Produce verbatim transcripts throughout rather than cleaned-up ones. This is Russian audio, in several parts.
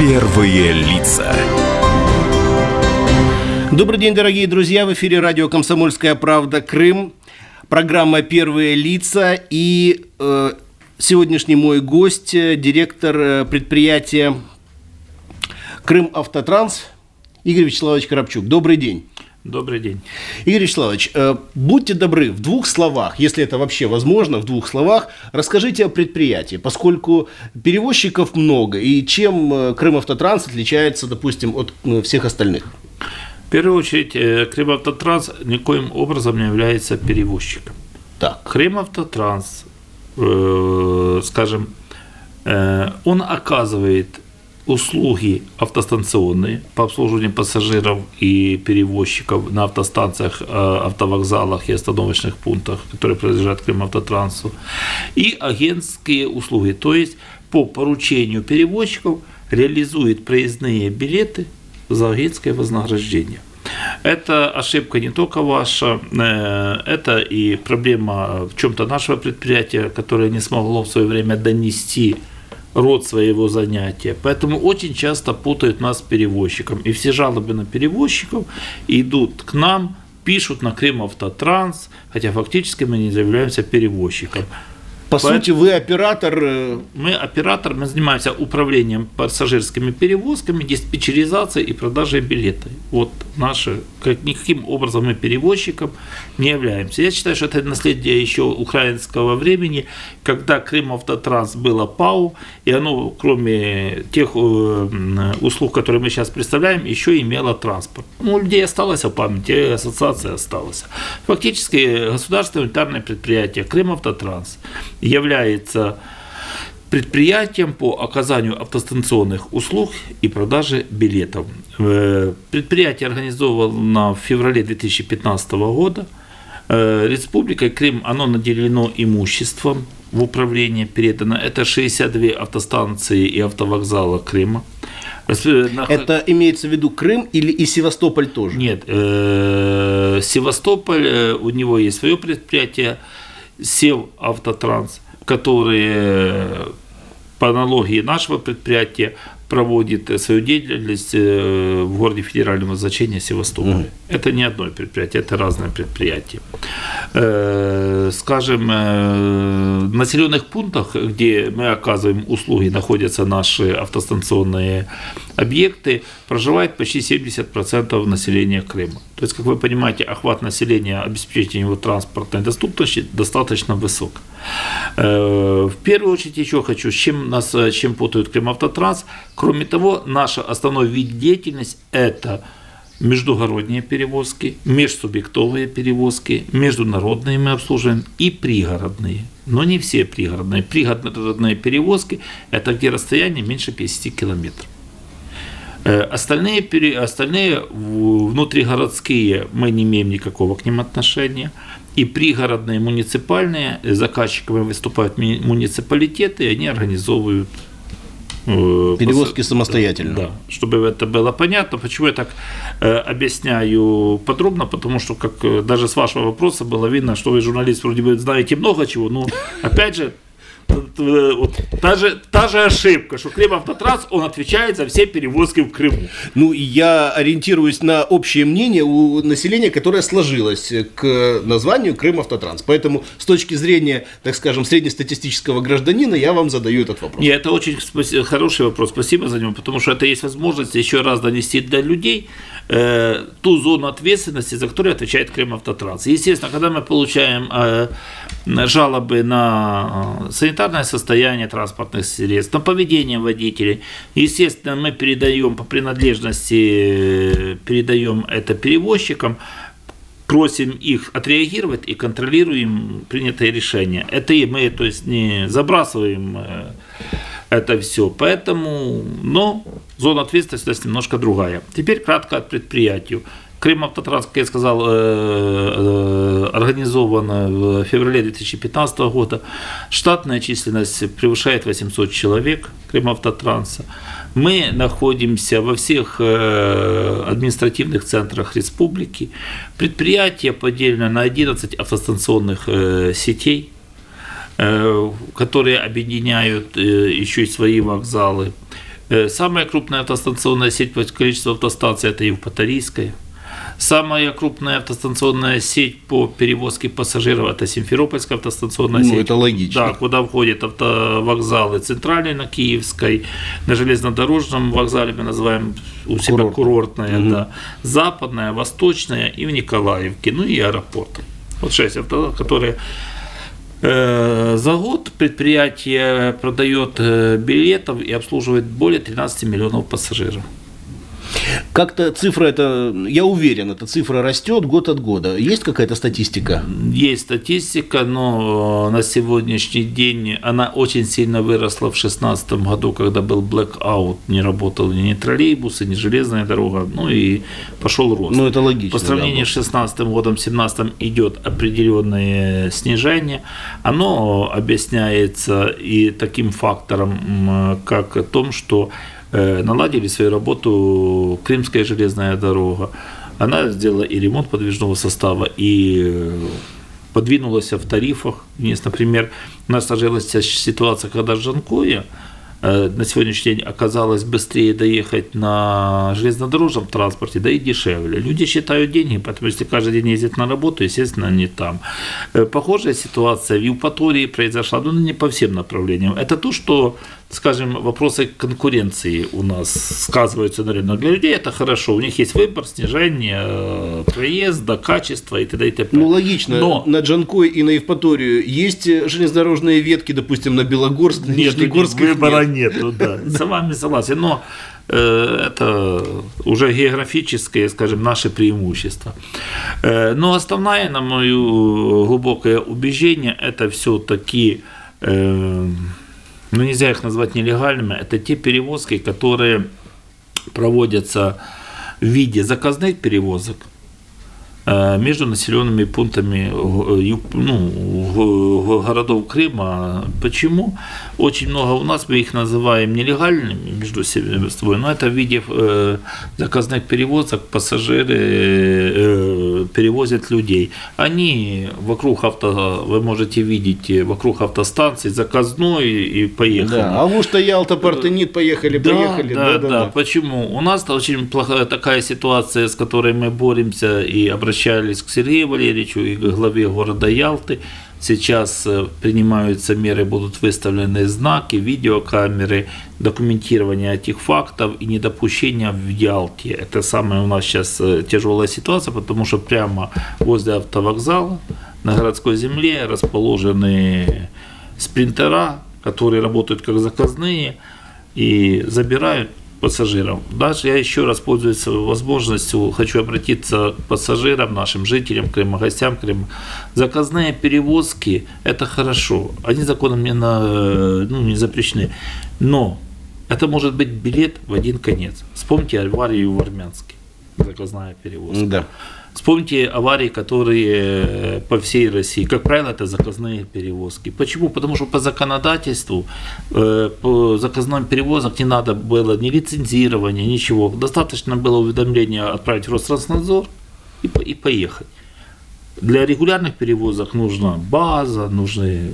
Первые лица. Добрый день, дорогие друзья. В эфире радио «Комсомольская правда. Крым». Программа «Первые лица». И э, сегодняшний мой гость, директор предприятия «Крымавтотранс» Игорь Вячеславович Коробчук. Добрый день. Добрый день. Игорь Вячеславович, э, будьте добры, в двух словах, если это вообще возможно, в двух словах, расскажите о предприятии, поскольку перевозчиков много, и чем Крымавтотранс отличается, допустим, от всех остальных? В первую очередь, Крымавтотранс никоим образом не является перевозчиком. Так. Крымавтотранс, э, скажем, э, он оказывает услуги автостанционные по обслуживанию пассажиров и перевозчиков на автостанциях, автовокзалах и остановочных пунктах, которые принадлежат Крымавтотрансу, и агентские услуги, то есть по поручению перевозчиков реализует проездные билеты за агентское вознаграждение. Это ошибка не только ваша, это и проблема в чем-то нашего предприятия, которое не смогло в свое время донести род своего занятия. Поэтому очень часто путают нас с перевозчиком. И все жалобы на перевозчиков идут к нам, пишут на Крымавтотранс, хотя фактически мы не являемся перевозчиком. По Поэтому сути, вы оператор. Мы оператор, мы занимаемся управлением пассажирскими перевозками, диспетчеризацией и продажей билетов. Вот наши, как, никаким образом мы перевозчиком не являемся. Я считаю, что это наследие еще украинского времени, когда Крымавтотранс было ПАО, и оно, кроме тех услуг, которые мы сейчас представляем, еще имело транспорт. Ну, у людей осталось в памяти, ассоциация осталась. Фактически, государственное унитарное предприятие Крымавтотранс является предприятием по оказанию автостанционных услуг и продаже билетов. Предприятие организовано в феврале две тысячи пятнадцатого года. Республикой Крым, оно наделено имуществом в управление, передано. Это шестьдесят две автостанции и автовокзала Крыма. Это имеется в виду Крым или и Севастополь тоже? Нет, Севастополь, у него есть свое предприятие Севавтотранс, который по аналогии нашего предприятия проводит свою деятельность в городе федерального значения Севастополь. Mm. Это не одно предприятие, это разные предприятия. Скажем, в населенных пунктах, где мы оказываем услуги, находятся наши автостанционные объекты, проживает почти семьдесят процентов населения Крыма. То есть, как вы понимаете, охват населения, обеспечение его транспортной доступности достаточно высок. В первую очередь еще хочу, с чем нас, чем путают Крымавтотранс. Кроме того, наша основной вид деятельности – это междугородние перевозки, межсубъектовые перевозки, международные мы обслуживаем и пригородные. Но не все пригородные. Пригородные перевозки – это где расстояние меньше пятидесяти километров. Остальные, остальные внутригородские мы не имеем никакого к ним отношения. И пригородные, муниципальные, заказчиками выступают муниципалитеты, и они организовывают перевозки самостоятельно. Да, чтобы это было понятно. Почему я так э, объясняю подробно? Потому что как даже с вашего вопроса было видно, что вы, журналист, вроде бы знаете много чего, но опять же, Та же, та же ошибка, что Крымавтотранс, он отвечает за все перевозки в Крыму. Ну, я ориентируюсь на общее мнение у населения, которое сложилось к названию Крымавтотранс. Поэтому с точки зрения, так скажем, среднестатистического гражданина я вам задаю этот вопрос. Нет, это очень спа- хороший вопрос, спасибо за него, потому что это есть возможность еще раз донести для людей э, ту зону ответственности, за которую отвечает Крымавтотранс. Естественно, когда мы получаем э, жалобы на санитарные состояние транспортных средств, на поведение водителей. Естественно, мы передаем по принадлежности, передаем это перевозчикам, просим их отреагировать и контролируем принятые решения. Это и мы, то есть, не забрасываем это все. Поэтому, но зона ответственности немножко другая. Теперь кратко от предприятию. Крымавтотранс, как я сказал, организован в феврале две тысячи пятнадцатого года. Штатная численность превышает восемьсот человек Крымавтотранса. Мы находимся во всех административных центрах республики. Предприятие поделено на одиннадцать автостанционных сетей, которые объединяют еще и свои вокзалы. Самая крупная автостанционная сеть по количеству автостанций – это Евпаторийская. Самая крупная автостанционная сеть по перевозке пассажиров – это Симферопольская автостанционная ну, сеть. Это логично. Да, куда входят автовокзалы Центральной на Киевской, на железнодорожном вокзале мы называем у себя курортная, угу. да, Западная, Восточная и в Николаевке, ну и аэропорт. Вот шесть автовокзалов, которые… За год предприятие продает билетов и обслуживает более тринадцать миллионов пассажиров. Как-то цифра эта, я уверен, эта цифра растет год от года. Есть какая-то статистика? Есть статистика, но на сегодняшний день она очень сильно выросла в шестнадцатом году, когда был blackout, не работал ни троллейбусы, ни железная дорога, ну и пошел рост. Ну это логично. По сравнению да, с шестнадцатым годом, семнадцатым идет определенное снижение. Оно объясняется и таким фактором, как о том, что наладили свою работу Крымская железная дорога. Она сделала и ремонт подвижного состава, и подвинулась в тарифах. Есть, например, у нас сложилась ситуация, когда Жанкоя на сегодняшний день оказалось быстрее доехать на железнодорожном транспорте, да и дешевле. Люди считают деньги, потому что каждый день ездят на работу, естественно, не там. Похожая ситуация в Евпатории произошла, но не по всем направлениям. Это то, что, скажем, вопросы конкуренции у нас сказываются, наверное, для людей это хорошо. У них есть выбор, снижение проезда, качество и т.д. и т.п. Ну, логично. Но на Джанкой и на Евпаторию есть железнодорожные ветки, допустим, на Белогорск, на Нижнегорск. Выбора нет, ну, да. С вами согласен. Но э, это уже географические, скажем, наши преимущества. Э, но основное, на мое глубокое убеждение, это все-таки... Э, Ну, нельзя их назвать нелегальными, это те перевозки, которые проводятся в виде заказных перевозок между населенными пунктами ну, городов Крыма. Почему? Очень много у нас, мы их называем нелегальными между собой, но это в виде заказных перевозок пассажиры перевозят людей. Они вокруг авто, вы можете видеть, вокруг автостанций заказной и поехали. Да, а уж то Ялта, Партенит, поехали, да, поехали. Да, да, да, да. Почему? У нас очень плохая такая ситуация, с которой мы боремся и обращаемся к Сергею Валерьевичу и главе города Ялты. Сейчас принимаются меры, будут выставлены знаки, видеокамеры, документирование этих фактов и недопущение в Ялте. Это самая у нас сейчас тяжелая ситуация, потому что прямо возле автовокзала на городской земле расположены спринтера, которые работают как заказные и забирают пассажирам. Даже я еще раз пользуюсь возможностью, хочу обратиться к пассажирам, нашим жителям Крыма, гостям Крыма. Заказные перевозки – это хорошо, они законом не, на, ну, не запрещены, но это может быть билет в один конец. Вспомните аварию в Армянске, заказная перевозка. Да. Вспомните аварии, которые по всей России. Как правило, это заказные перевозки. Почему? Потому что по законодательству, по заказным перевозкам не надо было ни лицензирования, ничего. Достаточно было уведомления отправить в Ространснадзор и поехать. Для регулярных перевозок нужна база, нужны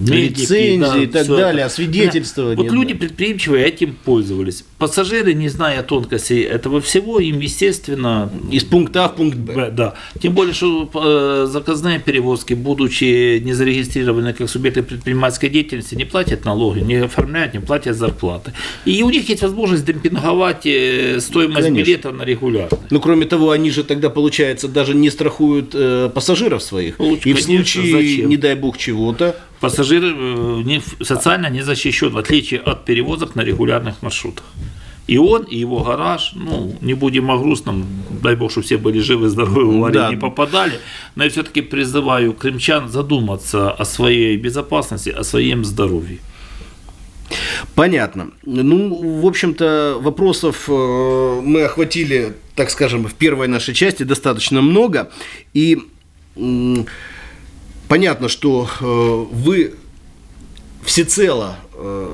медики, лицензии да, и так далее, освидетельствование. Вот люди предприимчивые этим пользовались. Пассажиры, не зная тонкостей этого всего, им, естественно… Из пункта А в пункт Б. Да. Тем более, что заказные перевозки, будучи не зарегистрированы как субъекты предпринимательской деятельности, не платят налоги, не оформляют, не платят зарплаты. И у них есть возможность демпинговать стоимость Конечно. билетов на регулярный. Ну, кроме того, они же тогда, получается, даже не страхуют пассажиров. пассажиров своих. Лучше, и в случае, зачем? не дай бог, чего-то. Пассажир не, социально не защищен, в отличие от перевозок на регулярных маршрутах. И он, и его гараж, ну, не будем о грустном, дай бог, чтобы все были живы, здоровы, в аварии да. не попадали, но я все-таки призываю крымчан задуматься о своей безопасности, о своем здоровье. Понятно. Ну, в общем-то, вопросов мы охватили, так скажем, в первой нашей части достаточно много, и понятно, что вы всецело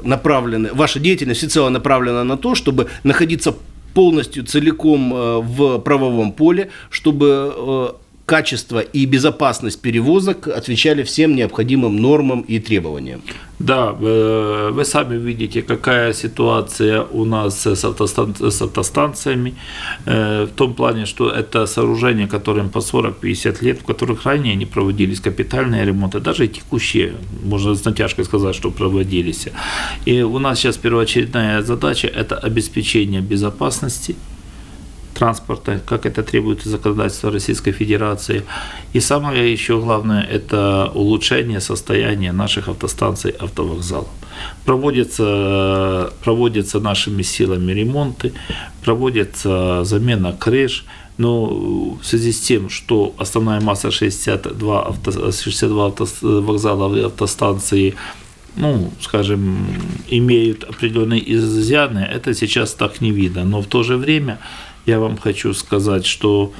направлены, ваша деятельность всецело направлена на то, чтобы находиться полностью, целиком в правовом поле, чтобы качество и безопасность перевозок отвечали всем необходимым нормам и требованиям. Да, вы сами видите, какая ситуация у нас с автостанциями, в том плане, что это сооружения, которым по сорок-пятьдесят лет, в которых ранее не проводились капитальные ремонты, даже и текущие, можно с натяжкой сказать, что проводились. И у нас сейчас первоочередная задача – это обеспечение безопасности транспорта, как это требует законодательство Российской Федерации. И самое еще главное – это улучшение состояния наших автостанций, автовокзалов. Проводятся, проводятся нашими силами ремонты, проводится замена крыш. Но в связи с тем, что основная масса шестьдесят два, авто, шестьдесят два автовокзала и автостанции, ну, скажем, имеют определенные изъяны, это сейчас так не видно. Но в то же время я вам хочу сказать, что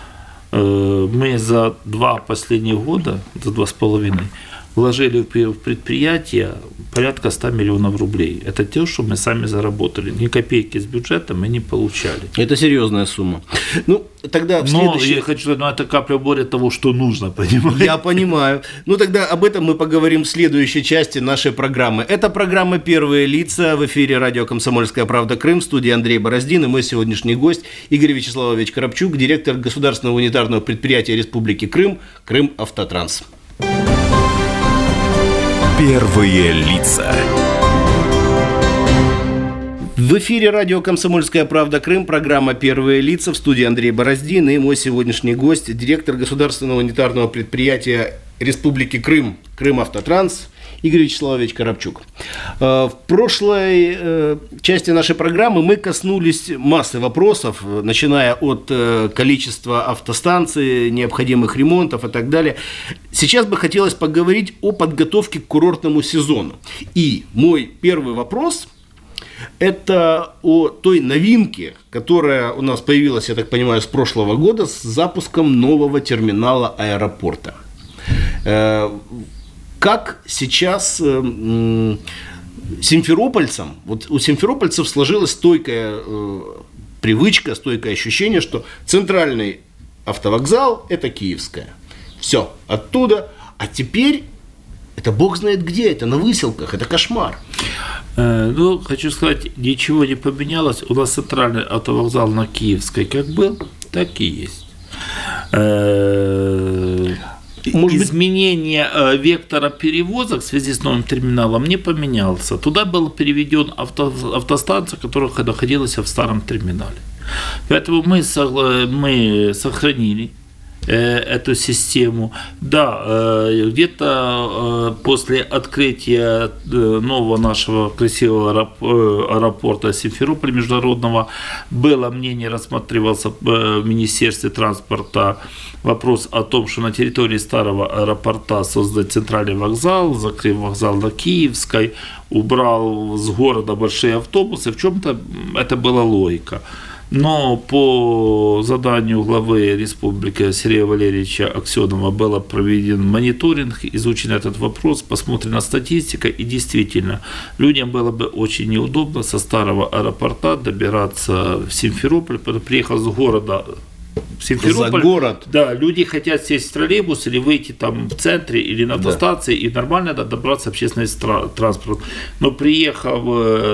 э, мы за два последних года, за два с половиной, вложили в предприятие порядка сто миллионов рублей. Это то, что мы сами заработали. Ни копейки с бюджета мы не получали. Это серьезная сумма. Ну, тогда в следующий... Но я хочу сказать, ну, это капля в море того, что нужно, понимаете? Я понимаю. Ну, тогда об этом мы поговорим в следующей части нашей программы. Это программа «Первые лица». В эфире радио «Комсомольская правда. Крым». В студии Андрей Бороздин и мой сегодняшний гость Игорь Вячеславович Коробчук, директор государственного унитарного предприятия Республики Крым «Крымавтотранс». Первые лица. В эфире радио «Комсомольская правда. Крым», программа «Первые лица», в студии Андрей Бороздин и мой сегодняшний гость, директор государственного унитарного предприятия Республики Крым, «Крымавтотранс», Игорь Вячеславович Коробчук. В прошлой части нашей программы мы коснулись массы вопросов, начиная от количества автостанций, необходимых ремонтов и так далее. Сейчас бы хотелось поговорить о подготовке к курортному сезону. И мой первый вопрос – это о той новинке, которая у нас появилась, я так понимаю, с прошлого года с запуском нового терминала аэропорта. Как сейчас э, симферопольцам, вот у симферопольцев сложилась стойкая э, привычка, стойкое ощущение, что центральный автовокзал – это Киевская. Все, оттуда. А теперь это бог знает где, это на выселках, это кошмар. Э, ну, хочу сказать, ничего не поменялось. У нас центральный автовокзал на Киевской как был, так и есть. Э, Может Изменение быть... вектора перевозок в связи с новым терминалом не поменялся. Туда был переведен авто, автостанция, которая находилась в старом терминале. Поэтому мы, мы сохранили эту систему. Да, где-то после открытия нового нашего красивого аэропорта Симферополя международного было мнение, рассматривался в Министерстве транспорта вопрос о том, что на территории старого аэропорта создать центральный вокзал, закрыв вокзал на Киевской, убрал с города большие автобусы. В чем-то это была логика. Но по заданию главы республики Сергея Валерьевича Аксенова был проведен мониторинг, изучен этот вопрос, посмотрена статистика, и действительно, людям было бы очень неудобно со старого аэропорта добираться в Симферополь, приехал с города Симферополь. За город. Да, люди хотят сесть в троллейбус или выйти там в центре или на автостанции, да. И нормально да, добраться в общественный транспорт. Но приехав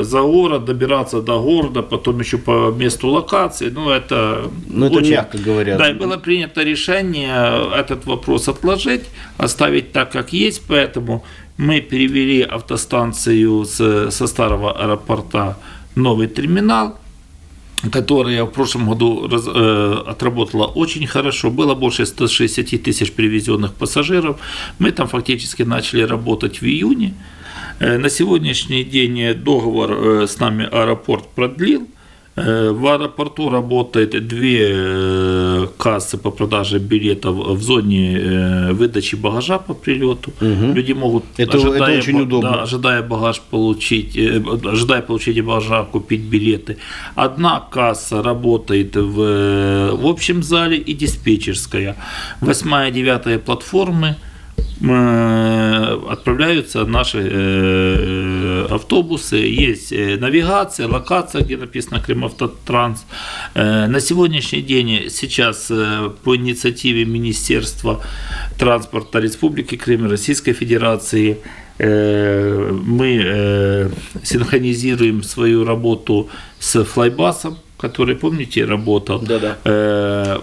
за город, добираться до города, потом еще по месту локации, ну это... Ну это очень... мягко говоря. Да, и было принято решение этот вопрос отложить, оставить так, как есть, поэтому мы перевели автостанцию с, со старого аэропорта в новый терминал, которая в прошлом году раз, э, отработала очень хорошо, было больше сто шестьдесят тысяч перевезенных пассажиров, мы там фактически начали работать в июне, э, на сегодняшний день договор э, с нами аэропорт продлил, э, в аэропорту работает две э, кассы по продаже билетов в зоне э, выдачи багажа по прилету, угу. Люди могут, это, ожидая, это очень удобно. Да, ожидая багаж получить, э, ожидая получения багажа, купить билеты. Одна касса работает в, в общем зале и диспетчерская. Восьмая и девятая платформы отправляются наши автобусы, есть навигация, локация, где написано Крымавтотранс. На сегодняшний день сейчас по инициативе Министерства транспорта Республики Крым, Российской Федерации мы синхронизируем свою работу с Flybus, который, помните, работал. Да-да.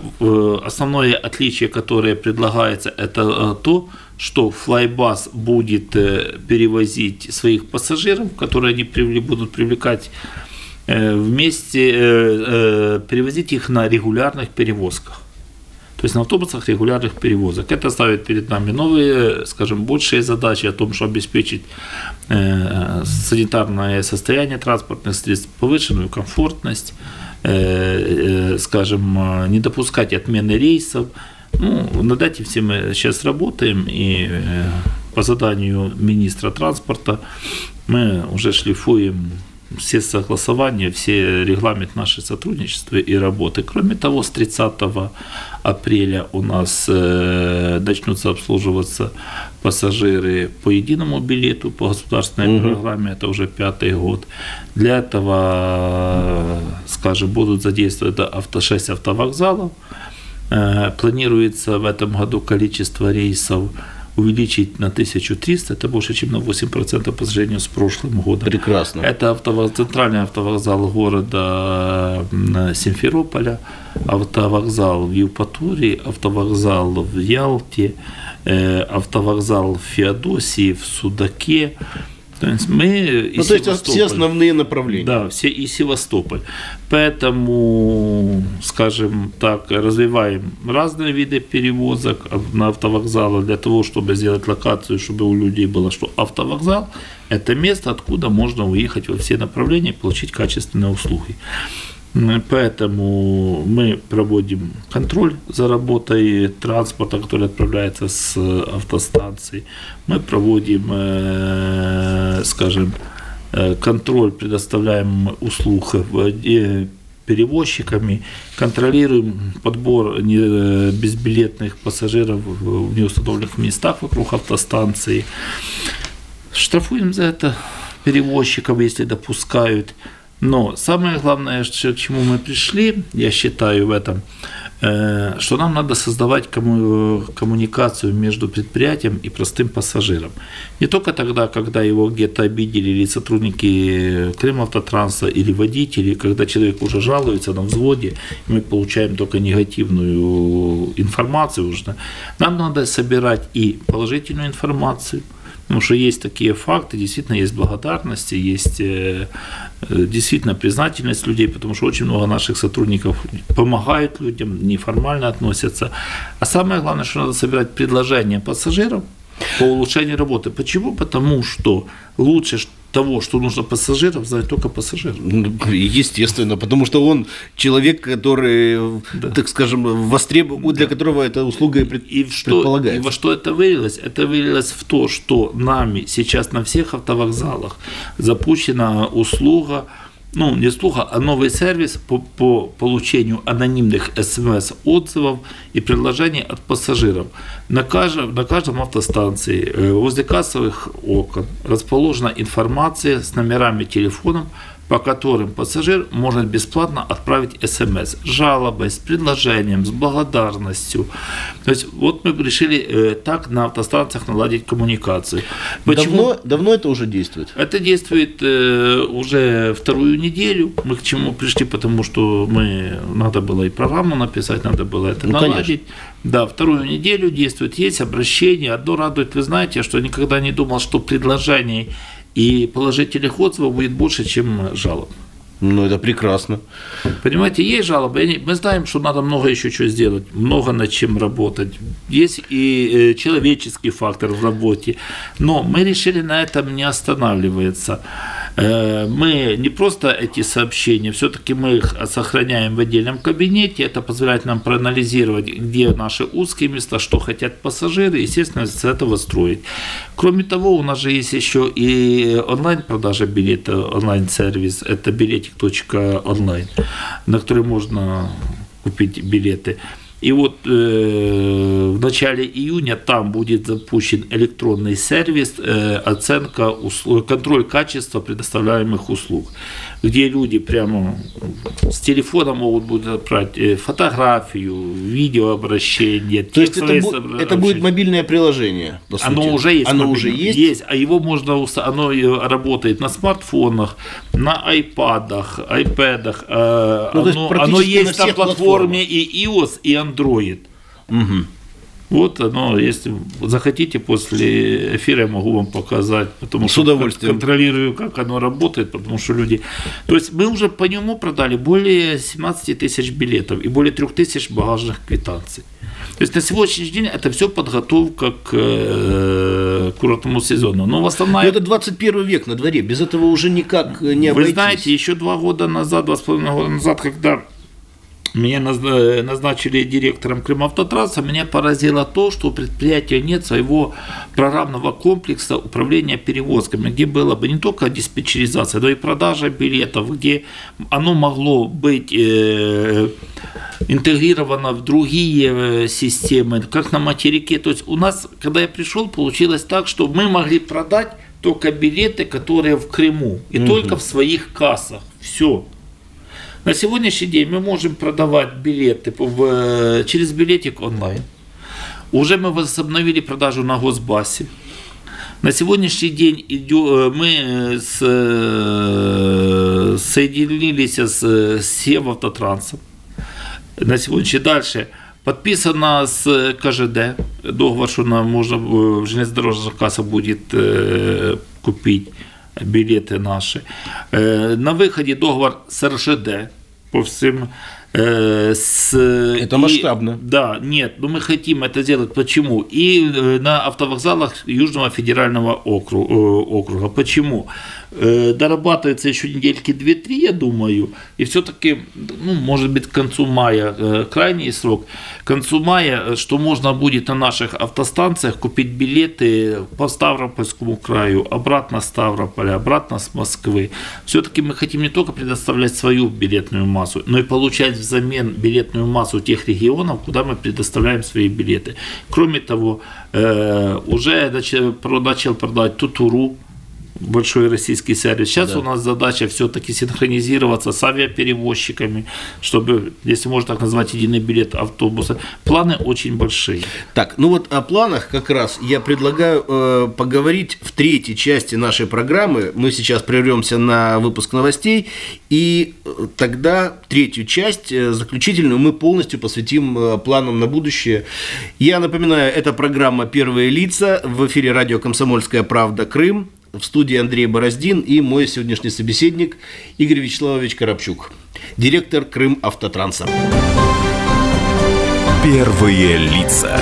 Основное отличие, которое предлагается, это то, что Flybus будет перевозить своих пассажиров, которые они будут привлекать вместе, перевозить их на регулярных перевозках. То есть на автобусах регулярных перевозок. Это ставит перед нами новые, скажем, большие задачи о том, что обеспечить э, санитарное состояние транспортных средств, повышенную комфортность, э, э, скажем, не допускать отмены рейсов. Ну, над этим всем мы сейчас работаем, и э, по заданию министра транспорта мы уже шлифуем все согласования, все регламент нашего сотрудничества и работы. Кроме того, с тридцатого апреля у нас э, начнутся обслуживаться пассажиры по единому билету, по государственной угу. программе, это уже пятый год. Для этого, скажем, будут задействованы авто, шесть автовокзалов. Э, планируется в этом году количество рейсов увеличить на тысячу триста, это больше, чем на восемь процентов по сравнению с прошлым годом. Прекрасно. Это автовокзал, центральный автовокзал города Симферополя, автовокзал в Евпатории, автовокзал в Ялте, автовокзал в Феодосии, в Судаке. То есть, мы ну, то есть все основные направления. Да, все и Севастополь. Поэтому, скажем так, развиваем разные виды перевозок на автовокзалы для того, чтобы сделать локацию, чтобы у людей было, что автовокзал – это место, откуда можно уехать во все направления и получить качественные услуги. Поэтому мы проводим контроль за работой транспорта, который отправляется с автостанций. Мы проводим, скажем, контроль, предоставляем услуг перевозчиками, контролируем подбор безбилетных пассажиров в неустановленных местах вокруг автостанции. Штрафуем за это перевозчиков, если допускают. Но самое главное, к чему мы пришли, я считаю в этом, что нам надо создавать комму... коммуникацию между предприятием и простым пассажиром. Не только тогда, когда его где-то обидели или сотрудники Крымавтотранса, или водители, когда человек уже жалуется на взводе, и мы получаем только негативную информацию уже. Нам надо собирать и положительную информацию, потому что есть такие факты, действительно есть благодарности, есть э, действительно признательность людей, потому что очень много наших сотрудников помогают людям, неформально относятся. А самое главное, что надо собирать предложения пассажирам по улучшению работы. Почему? Потому что лучше того, что нужно пассажирам, знает только пассажир. Естественно, потому что он человек, который, да. так скажем, востребован, для да. которого эта услуга и предполагается. И во что это вылилось? Это вылилось в то, что нами сейчас на всех автовокзалах запущена услуга, ну не услуга, а новый сервис по, по получению анонимных эс эм эс-отзывов и предложений от пассажиров. На каждом, на каждом автостанции возле кассовых окон расположена информация с номерами телефонов, по которым пассажир может бесплатно отправить эс эм эс с жалобой, с предложением, с благодарностью. То есть вот мы решили так на автостанциях наладить коммуникацию. Почему? Давно, давно это уже действует? Это действует уже вторую неделю. Мы к чему пришли, потому что мы, надо было и программу написать, надо было это ну, наладить. Конечно. Да, вторую неделю действует, есть обращение. Одно радует, вы знаете, что я никогда не думал, что предложений и положительных отзывов будет больше, чем жалоб. Ну, это прекрасно. Понимаете, есть жалобы. Мы знаем, что надо много еще чего сделать, много над чем работать. Есть и человеческий фактор в работе. Но мы решили на этом не останавливаться. Мы не просто эти сообщения, все-таки мы их сохраняем в отдельном кабинете. Это позволяет нам проанализировать, где наши узкие места, что хотят пассажиры, естественно, с этого строить. Кроме того, у нас же есть еще и онлайн-продажа билета, онлайн-сервис. Это билетик точка онлайн, на который можно купить билеты. И вот э, в начале июня там будет запущен электронный сервис э, оценка услуг, контроль качества предоставляемых услуг, где люди прямо с телефона могут будут отправить фотографию, видеообращение, текстовое сообщение. Это будет мобильное приложение, по сути. Оно уже есть. Оно уже есть? Есть, а его можно оно работает на смартфонах, на айпадах, айпэдах. Э, ну, оно, оно есть на, на платформе и iOS, и Android. Угу. Вот оно, если захотите, после эфира я могу вам показать, потому что с удовольствием контролирую, как оно работает, потому что люди... То есть мы уже по нему продали более семнадцать тысяч билетов и более три тысячи багажных квитанций. То есть на сегодняшний день это все подготовка к, к курортному сезону. Но в основном... Но это двадцать первый век на дворе, без этого уже никак не обойтись. Вы знаете, еще два года назад, два с половиной года назад, когда... Меня назначили директором Крымавтотранса, меня поразило то, что у предприятия нет своего программного комплекса управления перевозками, где было бы не только диспетчеризация, но и продажа билетов, где оно могло быть интегрировано в другие системы, как на материке. То есть у нас, когда я пришел, получилось так, что мы могли продать только билеты, которые в Крыму, и угу. только в своих кассах. Все. На сегодняшний день мы можем продавать билеты в, через билетик онлайн. Уже мы возобновили продажу на Госбазе. На сегодняшний день мы с, соединились с Севавтотрансом. На сегодняшний дальше подписано с КЖД договор, что нам можно в железнодорожных кассах будет купить билеты наши. На выходе договор с эр жэ дэ по всем... С... Это масштабно. И, да, нет, но мы хотим это сделать. Почему? И на автовокзалах Южного федерального округа. Почему? Дорабатывается еще недельки две-три, я думаю, и все-таки, ну, может быть, к концу мая, крайний срок, к концу мая, что можно будет на наших автостанциях купить билеты по Ставропольскому краю, обратно с Ставрополя, обратно с Москвы. Все-таки мы хотим не только предоставлять свою билетную массу, но и получать взамен билетную массу тех регионов, куда мы предоставляем свои билеты. Кроме того, уже начал продавать Тутуру, большой российский сервис. Сейчас да. у нас задача все-таки синхронизироваться с авиаперевозчиками, чтобы, если можно так назвать, единый билет автобуса. Планы очень большие. Так, ну вот о планах как раз я предлагаю э, поговорить в третьей части нашей программы. Мы сейчас прервемся на выпуск новостей, и тогда третью часть, заключительную, мы полностью посвятим планам на будущее. Я напоминаю, это программа «Первые лица». В эфире радио «Комсомольская правда. Крым». В студии Андрей Бороздин и мой сегодняшний собеседник Игорь Вячеславович Коробчук, директор Крымавтотранса. Первые лица.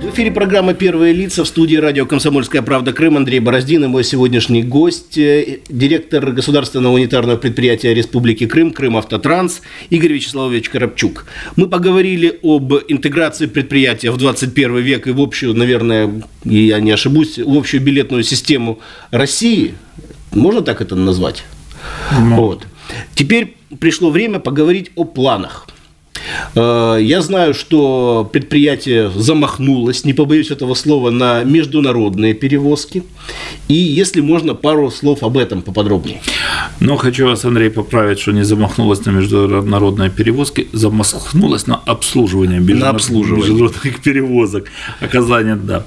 В эфире программа «Первые лица», в студии радио «Комсомольская правда. Крым». Андрей Бороздин и мой сегодняшний гость, директор государственного унитарного предприятия Республики Крым, Крымавтотранс, Игорь Вячеславович Коробчук. Мы поговорили об интеграции предприятия в двадцать первый век и в общую, наверное, я не ошибусь, в общую билетную систему России. Можно так это назвать? Mm-hmm. Вот. Теперь пришло время поговорить о планах. Я знаю, что предприятие замахнулось, не побоюсь этого слова, на международные перевозки. И если можно, пару слов об этом поподробнее. Но хочу вас, Андрей, поправить, что не замахнулось на международные перевозки, замахнулось на обслуживание международных перевозок. Оказание, да.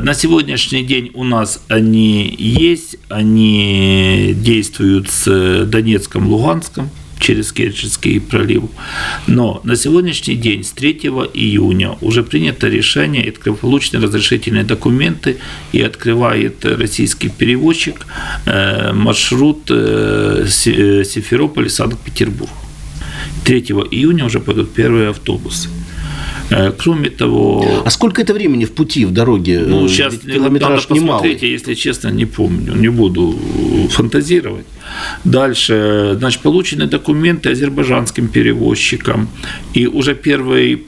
На сегодняшний день у нас они есть, они действуют с Донецком, Луганском, через Керченский пролив. Но на сегодняшний день, с третьего июня, уже принято решение, получены разрешительные документы, и открывает российский перевозчик маршрут Симферополь-Санкт-Петербург. третьего июня уже пойдут первые автобусы. Кроме того... А сколько это времени в пути, в дороге? Ну, сейчас километраж немалый. Посмотрите, если честно, не помню, не буду фантазировать. Дальше, значит, получены документы азербайджанским перевозчикам, и уже первый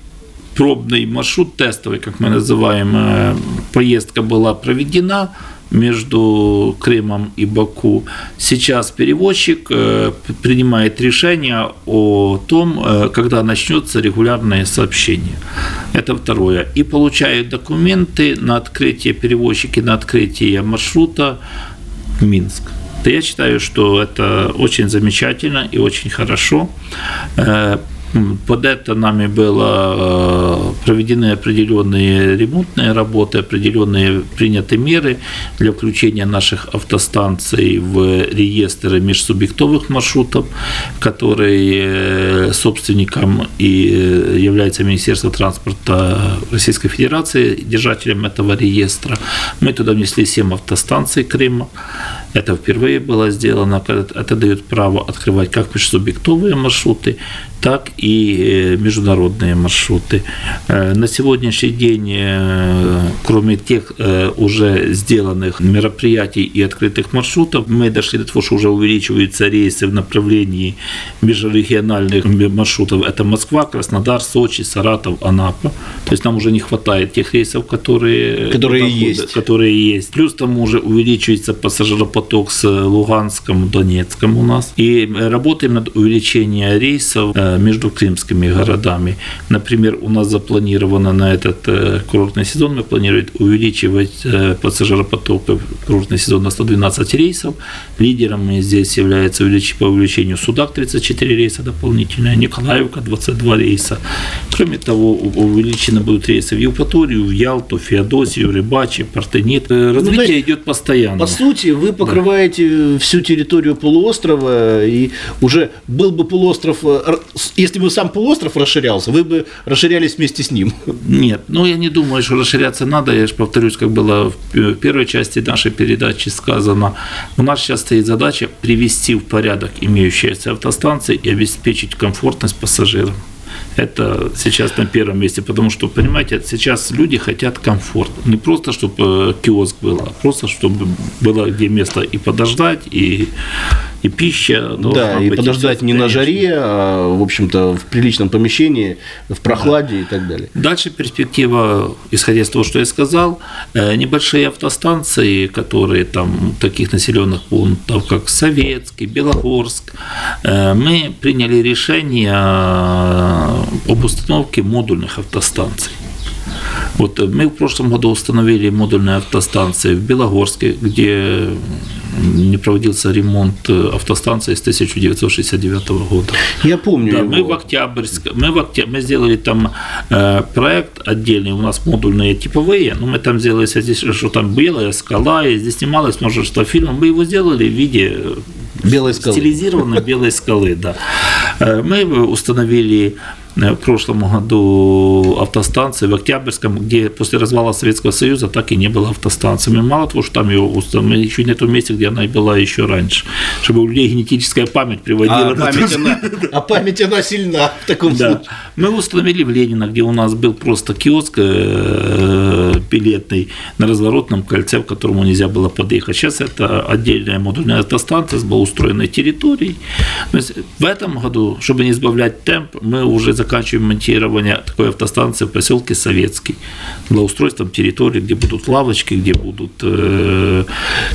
пробный маршрут, тестовый, как мы называем, поездка была проведена между Крымом и Баку. Сейчас перевозчик принимает решение о том, когда начнется регулярное сообщение. Это второе. И получают документы на открытие перевозчики, на открытие маршрута Минск. Я считаю, что это очень замечательно и очень хорошо. Под это нами было проведены определенные ремонтные работы, определенные приняты меры для включения наших автостанций в реестры межсубъектовых маршрутов, которые собственником и является Министерство транспорта Российской Федерации, держателем этого реестра. Мы туда внесли семь автостанций Крыма. Это впервые было сделано. Это дает право открывать как межсубъектовые маршруты, так и международные маршруты. На сегодняшний день, кроме тех уже сделанных мероприятий и открытых маршрутов, мы дошли до того, что уже увеличиваются рейсы в направлении межрегиональных маршрутов. Это Москва, Краснодар, Сочи, Саратов, Анапа. То есть нам уже не хватает тех рейсов, которые, которые, есть. которые есть. Плюс там уже увеличивается пассажиропоток с Луганском, Донецком у нас. И работаем над увеличением рейсов между крымскими городами. Например, у нас запланировано на этот курортный сезон, мы планируем увеличивать пассажиропоток в курортный сезон на сто двенадцать рейсов. Лидерами здесь является увеличение, по увеличению Судак тридцать четыре рейса дополнительно, Николаевка двадцать два рейса. Кроме того, увеличены будут рейсы в Евпаторию, в Ялту, Феодосию, Рыбачи, Партенит. Развитие ну, идет постоянно. По сути, вы покрываете да. всю территорию полуострова, и уже был бы полуостров... Если бы сам полуостров расширялся, вы бы расширялись вместе с ним. Нет, ну я не думаю, что расширяться надо. Я же повторюсь, как было в первой части нашей передачи сказано. У нас сейчас стоит задача привести в порядок имеющиеся автостанции и обеспечить комфортность пассажирам. Это сейчас на первом месте, потому что, понимаете, сейчас люди хотят комфорт. Не просто, чтобы киоск был, а просто, чтобы было где место и подождать, и, и пища. Да, и подождать не на жаре, а, в общем-то, в приличном помещении, в прохладе да. и так далее. Дальше перспектива, исходя из того, что я сказал, небольшие автостанции, которые там таких населенных пунктов, как Советский, Белогорск, мы приняли решение об установке модульных автостанций. Вот мы в прошлом году установили модульные автостанции в Белогорске, где не проводился ремонт автостанции с тысяча девятьсот шестьдесят девятого года. Я помню. Да, мы в Октябрьске, мы в Октябрьске, мы сделали там проект отдельный, у нас модульные типовые, но мы там сделали, здесь что там белая скала, и здесь снималось множество фильмов, мы его сделали в виде белой скалы. Стилизированной белой скалы, да. Мы установили в прошлом году автостанции в Октябрьском, где после развала Советского Союза так и не было автостанции. Мы мало того, что там ее установили, еще не в том месте, где она была еще раньше, чтобы у людей генетическая память приводила. А память, она, а память она сильна в таком да. случае. Мы установили в Ленина, где у нас был просто киоск билетный на разворотном кольце, к которому нельзя было подъехать. Сейчас это отдельная модульная автостанция с благоустроенной территорией. То есть в этом году, чтобы не избавлять темп, мы уже за заканчиваем монтирование такой автостанции в поселке Советский, благоустройством территории, где будут лавочки, где будут... Э,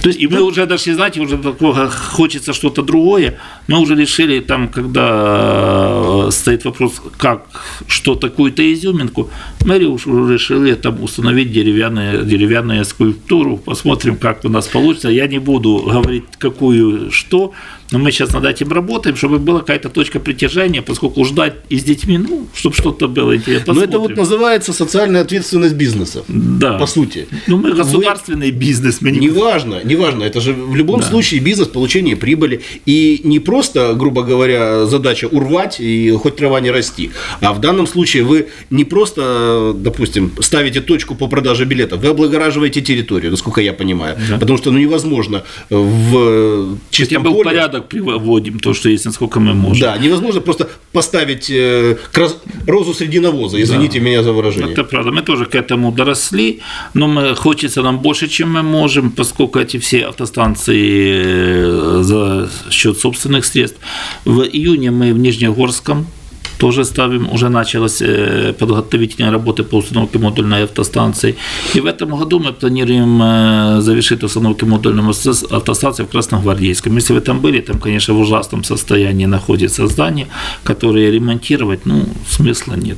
то есть, и мы уже даже, знаете, уже такого, хочется что-то другое, мы уже решили, там, когда стоит вопрос, как, что, такую-то изюминку, мы решили там установить деревянную, деревянную скульптуру, посмотрим, как у нас получится, я не буду говорить, какую, что, но мы сейчас над этим работаем, чтобы была какая-то точка притяжения, поскольку ждать и с детьми, ну, чтобы что-то было интересно. Но это вот называется социальная ответственность бизнеса, да. по сути. Ну, мы государственный Вы... бизнес. Мы не... Неважно, неважно, это же в любом да. случае бизнес, получение прибыли. И не просто, грубо говоря, задача урвать и хоть трава не расти, а в данном случае вы не просто, допустим, ставите точку по продаже билетов, вы облагораживаете территорию, насколько я понимаю, да. потому что ну, невозможно в чистом поле... порядок приводим то, что есть, насколько мы можем. Да, невозможно просто поставить э, крас... розу среди навоза, извините да. меня за выражение. Это правда, мы тоже к этому доросли, но мы, хочется нам больше, чем мы можем, поскольку эти все автостанции за счет собственных средств. В июне мы в Нижнегорском тоже ставим, уже началась подготовительная работа по установке модульной автостанции. И в этом году мы планируем завершить установку модульной автостанции в Красногвардейском. Если вы там были, там, конечно, в ужасном состоянии находится здание, которое ремонтировать, ну, смысла нет.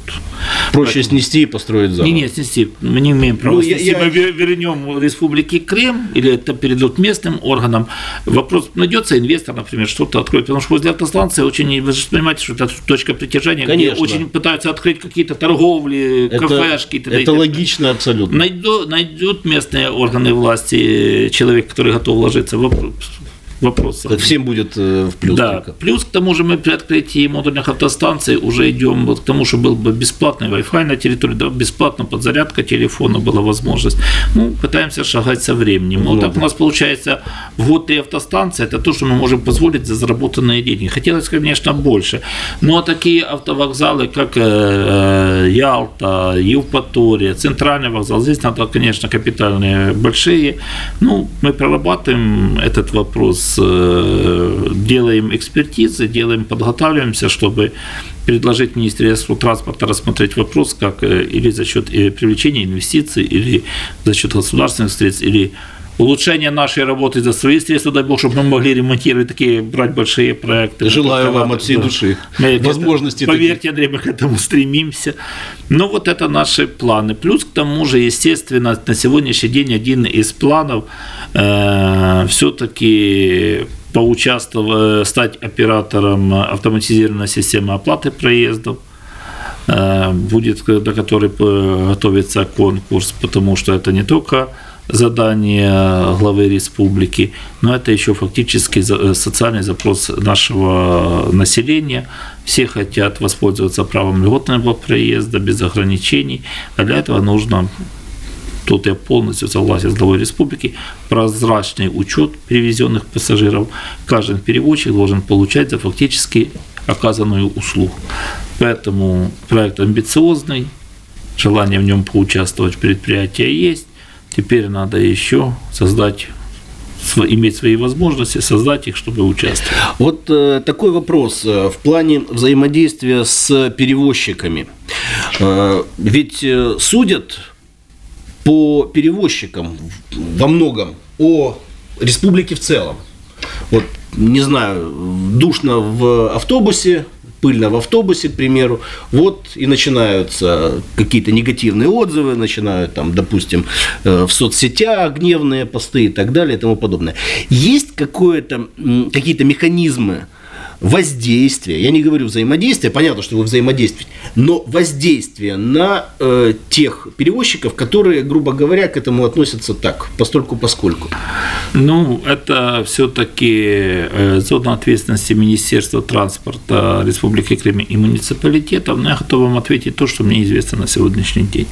Проще поэтому... снести и построить заново. Не, не, снести. Мы не имеем права. Ну, снести. Я... Мы вернем Республике Крым, или это перейдет местным органам. Вопрос, найдется инвестор, например, что-то откроет. Потому что возле автостанции очень, вы же понимаете, что это точка притяжения, конечно, где очень пытаются открыть какие-то торговли, это, кафешки. Т. Это т. логично абсолютно. Найдут, найдут местные органы власти человек, который готов вложиться в вопрос. Вопросов. Так всем будет в плюс. Да. Только. Плюс к тому же мы при открытии модульных автостанций уже идем вот к тому, что был бы бесплатный Wi-Fi на территории, да, бесплатно подзарядка телефона была возможность. Ну, пытаемся шагать со временем. Вот так у нас получается в год три автостанции, это то, что мы можем позволить за заработанные деньги. Хотелось, конечно, больше. Но такие автовокзалы, как Ялта, Евпатория, Центральный вокзал, здесь надо, конечно, капитальные большие. Ну, мы прорабатываем этот вопрос, делаем экспертизы, делаем, подготавливаемся, чтобы предложить Министерству транспорта рассмотреть вопрос, как или за счет привлечения инвестиций, или за счет государственных средств, или улучшение нашей работы за свои средства, дай бог, чтобы мы могли ремонтировать такие, брать большие проекты. Желаю вам от всей души мы возможности. Поверьте, такие. Андрей, мы к этому стремимся. Но вот это наши планы. Плюс к тому же, естественно, на сегодняшний день один из планов э, все-таки поучаствовать, стать оператором автоматизированной системы оплаты проездов. Э, будет, до которой готовится конкурс, потому что это не только задание главы республики, но это еще фактически социальный запрос нашего населения. Все хотят воспользоваться правом льготного проезда без ограничений, а для этого нужно, тут я полностью согласен с главой республики, прозрачный учет перевезенных пассажиров. Каждый перевозчик должен получать за фактически оказанную услугу. Поэтому проект амбициозный, желание в нем поучаствовать в предприятии есть. Теперь надо еще создать, иметь свои возможности, создать их, чтобы участвовать. Вот э, такой вопрос э, в плане взаимодействия с перевозчиками. Э, ведь э, судят по перевозчикам во многом о республике в целом. Вот, не знаю, душно в автобусе, пыльно в автобусе, к примеру, вот и начинаются какие-то негативные отзывы, начинают там, допустим, в соцсетях гневные посты и так далее и тому подобное. Есть какое-то, какие-то механизмы воздействия, я не говорю взаимодействия, понятно, что вы взаимодействуете, но воздействие на э, тех перевозчиков, которые, грубо говоря, к этому относятся так, постольку-поскольку? Ну, это все-таки зона ответственности Министерства транспорта Республики Крым и муниципалитетов, но я готов вам ответить то, что мне известно на сегодняшний день.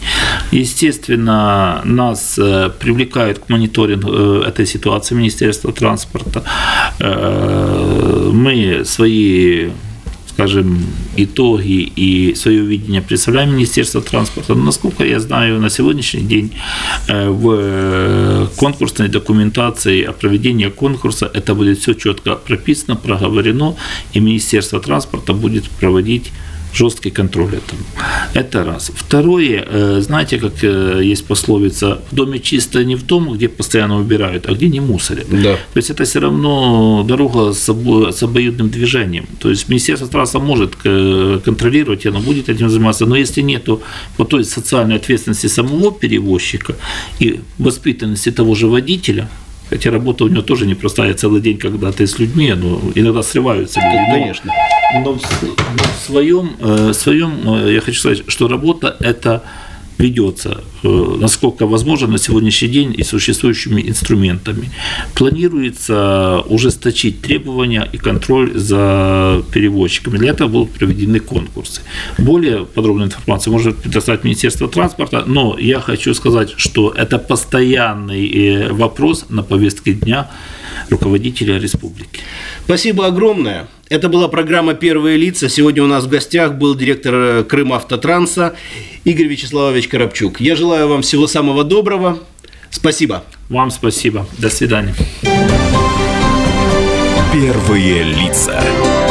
Естественно, нас привлекают к мониторингу этой ситуации Министерства транспорта. Мы с свои, скажем, итоги и свое видение представляем Министерство транспорта. Но, насколько я знаю, на сегодняшний день в конкурсной документации о проведении конкурса это будет все четко прописано, проговорено, и Министерство транспорта будет проводить жесткий контроль этому. Это раз. Второе, знаете, как есть пословица, в доме чисто не в том, где постоянно убирают, а где не мусорят. Да. То есть это все равно дорога с обоюдным движением. То есть Министерство транспорта может контролировать, оно будет этим заниматься, но если нет вот той социальной ответственности самого перевозчика и воспитанности того же водителя, хотя работа у него тоже непростая, целый день, когда ты с людьми, но иногда срываются люди. Конечно. Но в, в, своем, в своем, я хочу сказать, что работа эта ведется, насколько возможно, на сегодняшний день и существующими инструментами. Планируется ужесточить требования и контроль за перевозчиками. Для этого будут проведены конкурсы. Более подробную информацию может предоставить Министерство транспорта, но я хочу сказать, что это постоянный вопрос на повестке дня руководителя республики. Спасибо огромное. Это была программа «Первые лица». Сегодня у нас в гостях был директор Крымавтотранса Игорь Вячеславович Коробчук. Я желаю вам всего самого доброго. Спасибо. Вам спасибо. До свидания. «Первые лица».